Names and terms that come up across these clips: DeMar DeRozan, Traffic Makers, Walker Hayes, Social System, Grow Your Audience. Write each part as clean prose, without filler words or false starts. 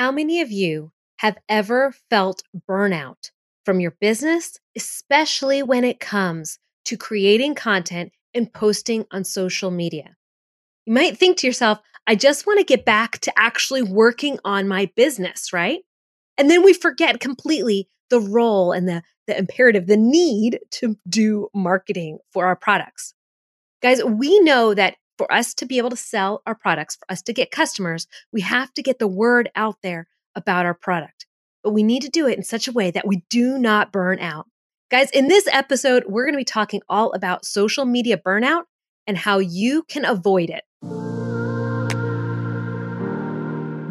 How many of you have ever felt burnout from your business, especially when it comes to creating content and posting on social media? You might think to yourself, I just want to get back to actually working on my business, right? And then we forget completely the role and the imperative, the need to do marketing for our products. Guys, we know that for us to be able to sell our products, for us to get customers, we have to get the word out there about our product. But we need to do it in such a way that we do not burn out. Guys, in this episode, we're going to be talking all about social media burnout and how you can avoid it.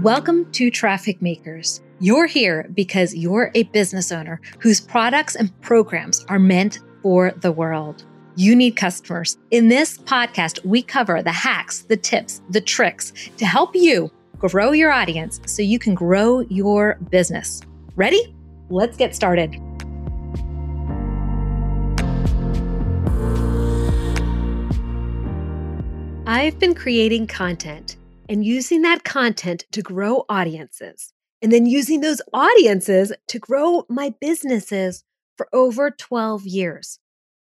Welcome to Traffic Makers. You're here because you're a business owner whose products and programs are meant for the world. You need customers. In this podcast, we cover the hacks, the tips, the tricks to help you grow your audience so you can grow your business. Ready? Let's get started. I've been creating content and using that content to grow audiences, and then using those audiences to grow my businesses for over 12 years.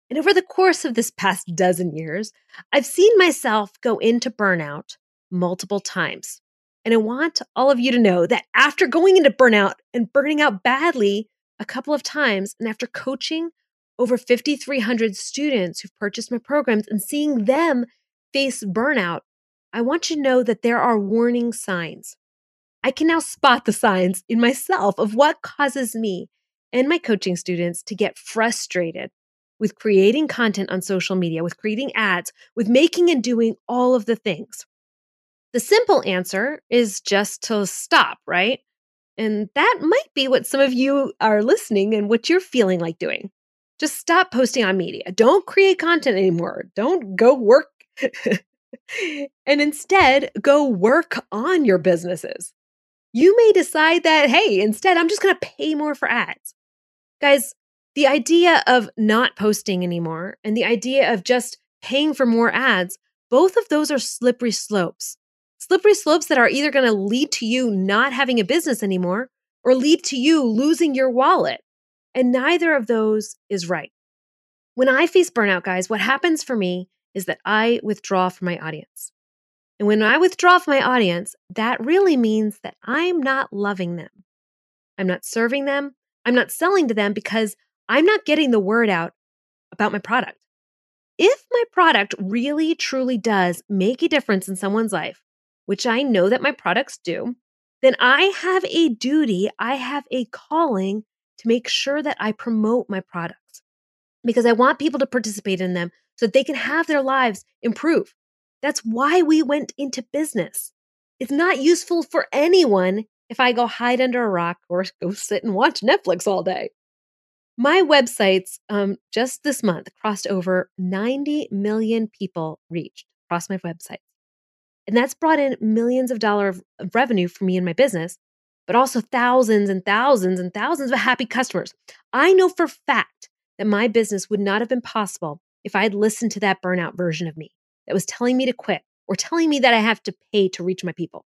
And over the course of this past dozen years, I've seen myself go into burnout multiple times. And I want all of you to know that after going into burnout and burning out badly a couple of times, and after coaching over 5,300 students who've purchased my programs and seeing them face burnout, I want you to know that there are warning signs. I can now spot the signs in myself of what causes me and my coaching students to get frustrated with creating content on social media, with creating ads, with making and doing all of the things. The simple answer is just to stop, right? And that might be what some of you are listening and what you're feeling like doing. Just stop posting on media. Don't create content anymore. Don't go work. And instead, go work on your businesses. You may decide that, hey, instead, I'm just going to pay more for ads. Guys, the idea of not posting anymore and the idea of just paying for more ads, both of those are slippery slopes. Slippery slopes that are either going to lead to you not having a business anymore or lead to you losing your wallet. And neither of those is right. When I face burnout, guys, what happens for me is that I withdraw from my audience. And when I withdraw from my audience, that really means that I'm not loving them. I'm not serving them. I'm not selling to them because I'm not getting the word out about my product. If my product really, truly does make a difference in someone's life, which I know that my products do, then I have a duty, I have a calling to make sure that I promote my products because I want people to participate in them so that they can have their lives improve. That's why we went into business. It's not useful for anyone if I go hide under a rock or go sit and watch Netflix all day. My websites just this month crossed over 90 million people reached across my website. And that's brought in millions of dollars of revenue for me and my business, but also thousands and thousands and thousands of happy customers. I know for a fact that my business would not have been possible if I'd listened to that burnout version of me that was telling me to quit or telling me that I have to pay to reach my people.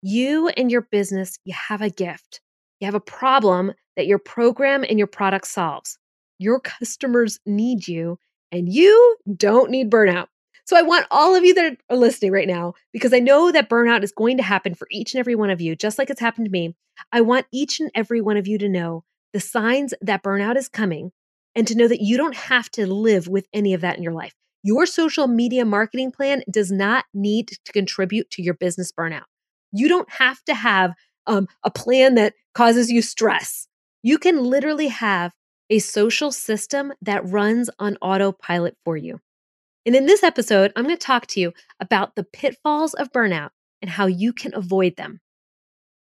You and your business, you have a gift. You have a problem that your program and your product solves. Your customers need you, and you don't need burnout. So I want all of you that are listening right now, because I know that burnout is going to happen for each and every one of you, just like it's happened to me. I want each and every one of you to know the signs that burnout is coming and to know that you don't have to live with any of that in your life. Your social media marketing plan does not need to contribute to your business burnout. You don't have to have a plan that causes you stress. You can literally have a social system that runs on autopilot for you. And in this episode, I'm going to talk to you about the pitfalls of burnout and how you can avoid them.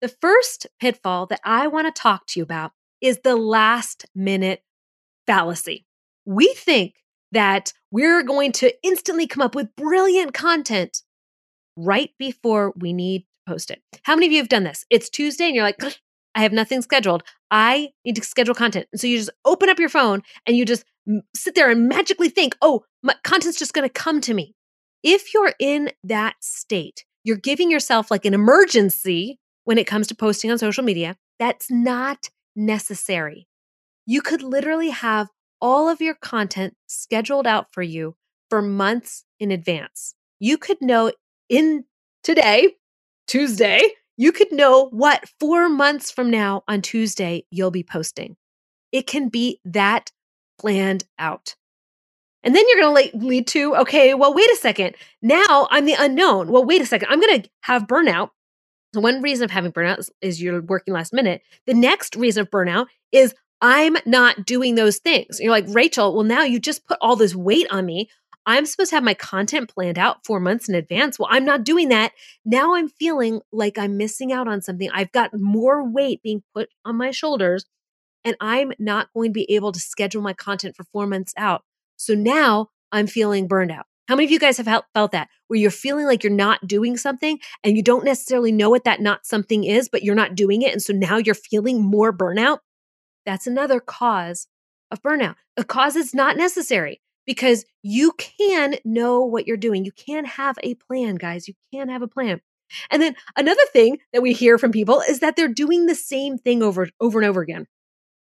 The first pitfall that I want to talk to you about is the last minute fallacy. We think that we're going to instantly come up with brilliant content right before we need to post it. How many of you have done this? It's Tuesday and you're like, I have nothing scheduled. I need to schedule content. And so you just open up your phone and you just sit there and magically think, oh, my content's just going to come to me. If you're in that state, you're giving yourself like an emergency when it comes to posting on social media. That's not necessary. You could literally have all of your content scheduled out for you for months in advance. You could know in today, Tuesday, you could know what 4 months from now on Tuesday you'll be posting. It can be that planned out. And then you're going to lead to, okay, well, wait a second. Now I'm the unknown. Well, wait a second. I'm going to have burnout. So one reason of having burnout is you're working last minute. The next reason of burnout is I'm not doing those things. And you're like, Rachel, well, now you just put all this weight on me. I'm supposed to have my content planned out 4 months in advance. Well, I'm not doing that. Now I'm feeling like I'm missing out on something. I've got more weight being put on my shoulders, and I'm not going to be able to schedule my content for 4 months out. So now I'm feeling burned out. How many of you guys have felt that, where you're feeling like you're not doing something and you don't necessarily know what that not something is, but you're not doing it. And so now you're feeling more burnout. That's another cause of burnout. A cause is not necessary because you can know what you're doing. You can have a plan, guys. You can have a plan. And then another thing that we hear from people is that they're doing the same thing over and over again.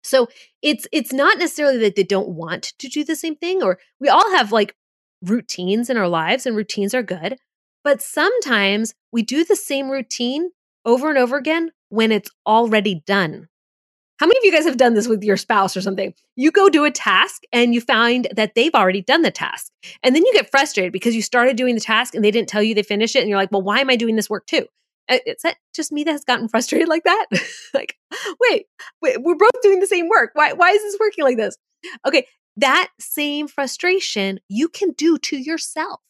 So it's not necessarily that they don't want to do the same thing, or we all have like routines in our lives and routines are good, but sometimes we do the same routine over and over again when it's already done. How many of you guys have done this with your spouse or something? You go do a task and you find that they've already done the task. And then you get frustrated because you started doing the task and they didn't tell you they finished it. And you're like, well, why am I doing this work too? Is that just me that has gotten frustrated like that? Like, wait, we're both doing the same work. Why is this working like this? Okay, that same frustration you can do to yourself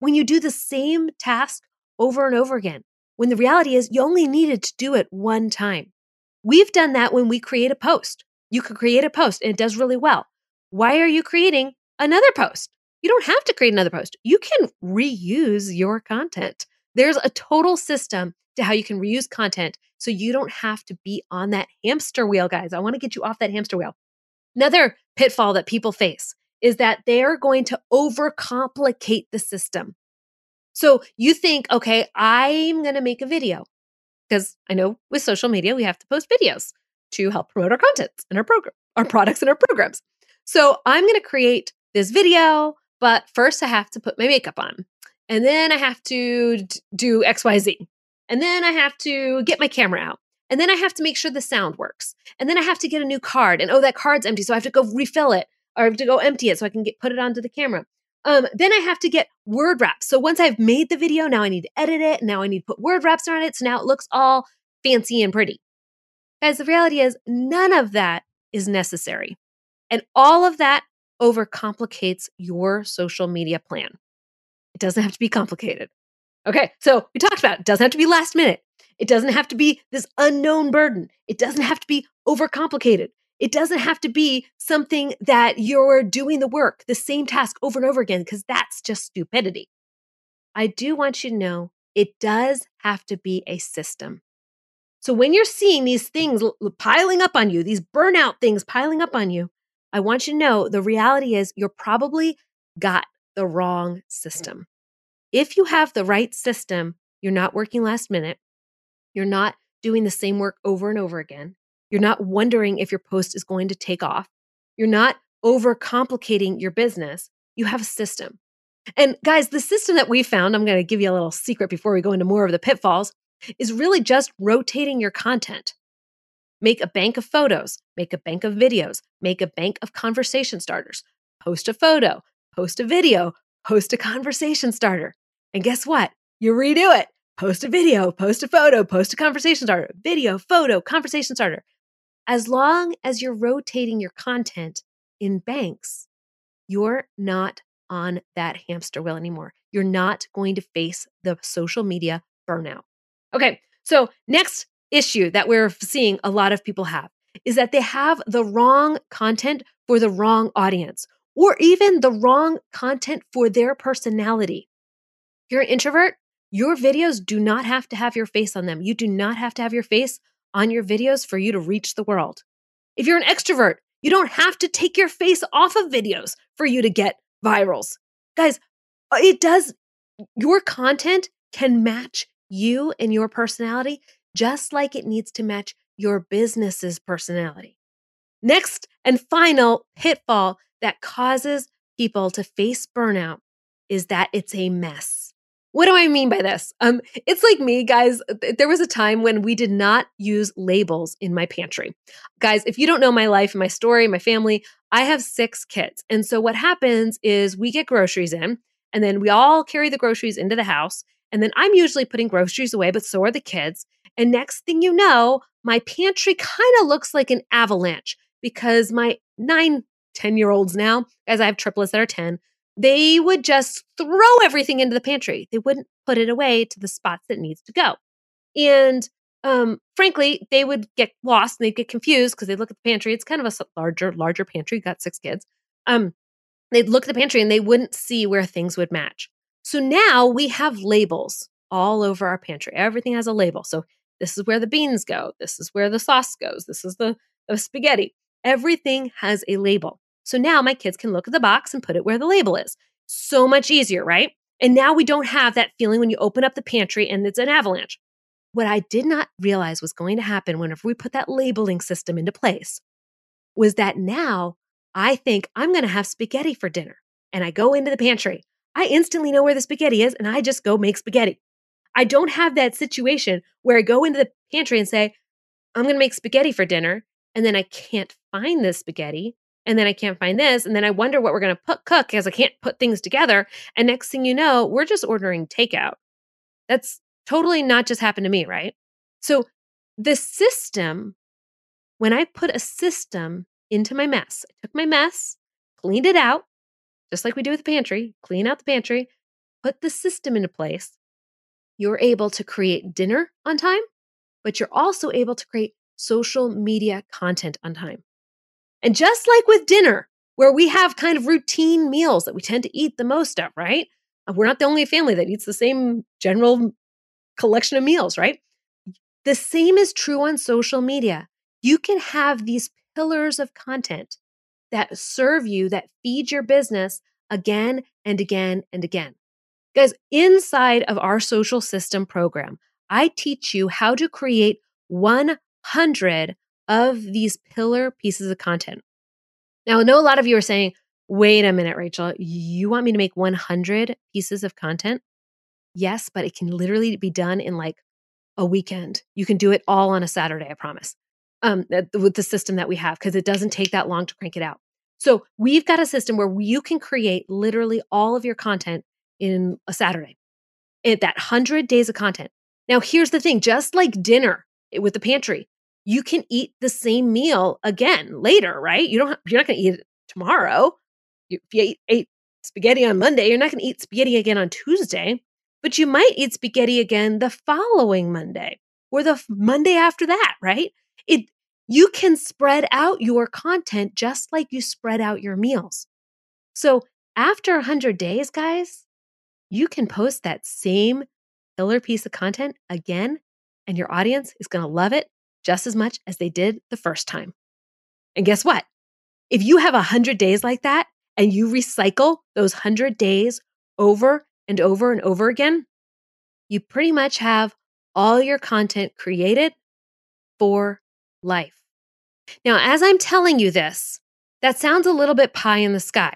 when you do the same task over and over again, when the reality is you only needed to do it one time. We've done that when we create a post. You could create a post and it does really well. Why are you creating another post? You don't have to create another post. You can reuse your content. There's a total system to how you can reuse content so you don't have to be on that hamster wheel, guys. I want to get you off that hamster wheel. Another pitfall that people face is that they're going to overcomplicate the system. So you think, okay, I'm going to make a video because I know with social media, we have to post videos to help promote our content and our products and our programs. So I'm going to create this video, but first I have to put my makeup on. And then I have to do XYZ. And then I have to get my camera out. And then I have to make sure the sound works. And then I have to get a new card. And oh, that card's empty. So I have to go refill it, or I have to go empty it so I can put it onto the camera. Then I have to get word wraps. So once I've made the video, now I need to edit it. Now I need to put word wraps around it. So now it looks all fancy and pretty. Guys, the reality is none of that is necessary. And all of that overcomplicates your social media plan. It doesn't have to be complicated. Okay, so we talked about it. It doesn't have to be last minute. It doesn't have to be this unknown burden. It doesn't have to be overcomplicated. It doesn't have to be something that you're doing the work, the same task over and over again, because that's just stupidity. I do want you to know it does have to be a system. So when you're seeing these things piling up on you, these burnout things piling up on you, I want you to know the reality is you're probably got the wrong system. If you have the right system, you're not working last minute. You're not doing the same work over and over again. You're not wondering if your post is going to take off. You're not overcomplicating your business. You have a system. And guys, the system that we found, I'm going to give you a little secret before we go into more of the pitfalls, is really just rotating your content. Make a bank of photos, make a bank of videos, make a bank of conversation starters, post a photo, post a video, post a conversation starter. And guess what? You redo it. Post a video, post a photo, post a conversation starter, video, photo, conversation starter. As long as you're rotating your content in banks, you're not on that hamster wheel anymore. You're not going to face the social media burnout. Okay, so next issue that we're seeing a lot of people have is that they have the wrong content for the wrong audience, or even the wrong content for their personality. You're an introvert, your videos do not have to have your face on them. You do not have to have your face on your videos for you to reach the world. If you're an extrovert, you don't have to take your face off of videos for you to get virals. Guys, your content can match you and your personality just like it needs to match your business's personality. Next and final pitfall that causes people to face burnout is that it's a mess. What do I mean by this? It's like me, guys. There was a time when we did not use labels in my pantry. Guys, if you don't know my life, my story, my family, I have 6 kids. And so what happens is we get groceries in, and then we all carry the groceries into the house. And then I'm usually putting groceries away, but so are the kids. And next thing you know, my pantry kind of looks like an avalanche because my 9, 10-year-olds now, as I have triplets that are 10, they would just throw everything into the pantry. They wouldn't put it away to the spots that needs to go. And frankly, they would get lost and they'd get confused because they'd look at the pantry. It's kind of a larger pantry, got 6 kids. They'd look at the pantry and they wouldn't see where things would match. So now we have labels all over our pantry. Everything has a label. So this is where the beans go. This is where the sauce goes. This is the spaghetti. Everything has a label. So now my kids can look at the box and put it where the label is. So much easier, right? And now we don't have that feeling when you open up the pantry and it's an avalanche. What I did not realize was going to happen whenever we put that labeling system into place was that now I think I'm going to have spaghetti for dinner. And I go into the pantry. I instantly know where the spaghetti is and I just go make spaghetti. I don't have that situation where I go into the pantry and say, I'm going to make spaghetti for dinner. And then I can't find this spaghetti. And then I can't find this. And then I wonder what we're going to cook because I can't put things together. And next thing you know, we're just ordering takeout. That's totally not just happened to me, right? So the system, when I put a system into my mess, I took my mess, cleaned it out, just like we do with the pantry, clean out the pantry, put the system into place, you're able to create dinner on time, but you're also able to create social media content on time. And just like with dinner, where we have kind of routine meals that we tend to eat the most of, right? We're not the only family that eats the same general collection of meals, right? The same is true on social media. You can have these pillars of content that serve you, that feed your business again and again and again. Guys, inside of our Social System program, I teach you how to create 100 of these pillar pieces of content. Now, I know a lot of you are saying, wait a minute, Rachel, you want me to make 100 pieces of content? Yes, but it can literally be done in like a weekend. You can do it all on a Saturday, I promise, with the system that we have, because it doesn't take that long to crank it out. So we've got a system where you can create literally all of your content in a Saturday, at that 100 days of content. Now, here's the thing, just like dinner with the pantry, you can eat the same meal again later, right? You're not going to eat it tomorrow. If you ate spaghetti on Monday, you're not going to eat spaghetti again on Tuesday, but you might eat spaghetti again the following Monday or the Monday after that, right? You can spread out your content just like you spread out your meals. So after 100 days, guys, you can post that same pillar piece of content again, and your audience is going to love it just as much as they did the first time. And guess what? If you have 100 days like that and you recycle those 100 days over and over and over again, you pretty much have all your content created for life. Now, as I'm telling you this, that sounds a little bit pie in the sky,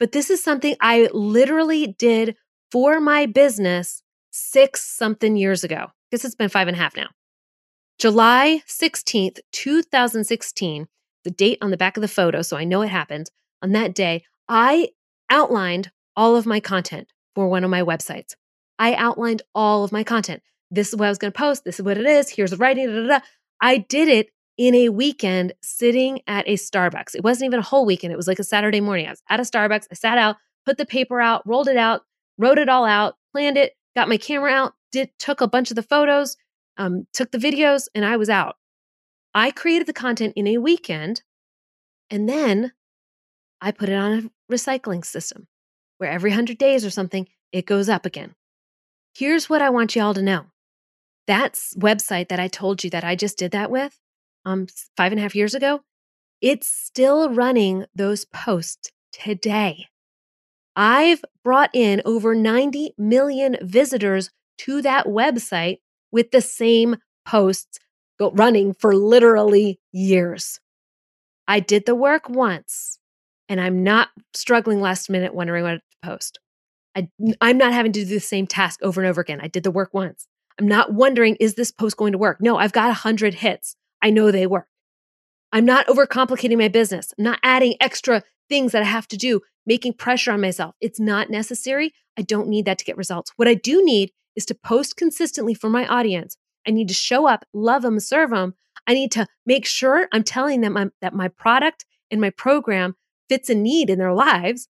but this is something I literally did for my business 6-something years ago. Guess it's been 5.5 now. July 16th, 2016, the date on the back of the photo, so I know it happened. On that day, I outlined all of my content for one of my websites. I outlined all of my content. This is what I was going to post. This is what it is. Here's the writing. Da, da, da. I did it in a weekend sitting at a Starbucks. It wasn't even a whole weekend. It was like a Saturday morning. I was at a Starbucks. I sat out, put the paper out, rolled it out, wrote it all out, planned it, got my camera out, took a bunch of the photos, took the videos, and I was out. I created the content in a weekend, and then I put it on a recycling system where every 100 days or something, it goes up again. Here's what I want you all to know. That website that I told you that I just did that with 5.5 years ago, it's still running those posts today. I've brought in over 90 million visitors to that website with the same posts running for literally years. I did the work once, and I'm not struggling last minute wondering what to post. I'm not having to do the same task over and over again. I did the work once. I'm not wondering, is this post going to work? No, I've got 100 hits. I know they work. I'm not overcomplicating my business. I'm not adding extra things that I have to do, making pressure on myself. It's not necessary. I don't need that to get results. What I do need is to post consistently for my audience. I need to show up, love them, serve them. I need to make sure I'm telling them that my product and my program fits a need in their lives,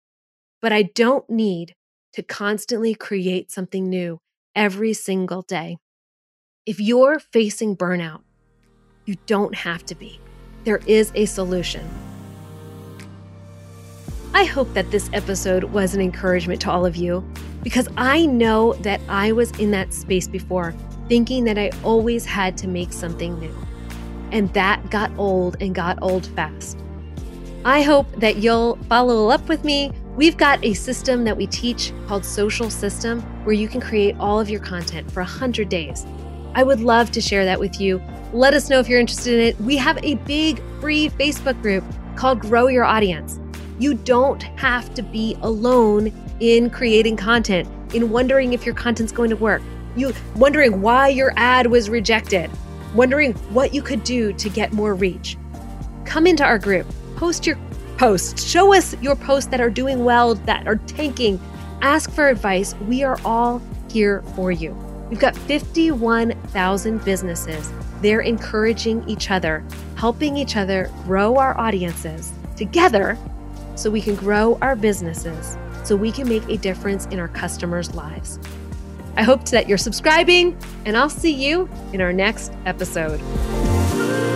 but I don't need to constantly create something new every single day. If you're facing burnout, you don't have to be. There is a solution. I hope that this episode was an encouragement to all of you, because I know that I was in that space before, thinking that I always had to make something new. And that got old and got old fast. I hope that you'll follow up with me. We've got a system that we teach called Social System, where you can create all of your content for 100 days. I would love to share that with you. Let us know if you're interested in it. We have a big free Facebook group called Grow Your Audience. You don't have to be alone in creating content, in wondering if your content's going to work, you wondering why your ad was rejected, wondering what you could do to get more reach. Come into our group, post your posts, show us your posts that are doing well, that are tanking, ask for advice. We are all here for you. We've got 51,000 businesses. They're encouraging each other, helping each other grow our audiences together so we can grow our businesses, so we can make a difference in our customers' lives. I hope that you're subscribing, and I'll see you in our next episode.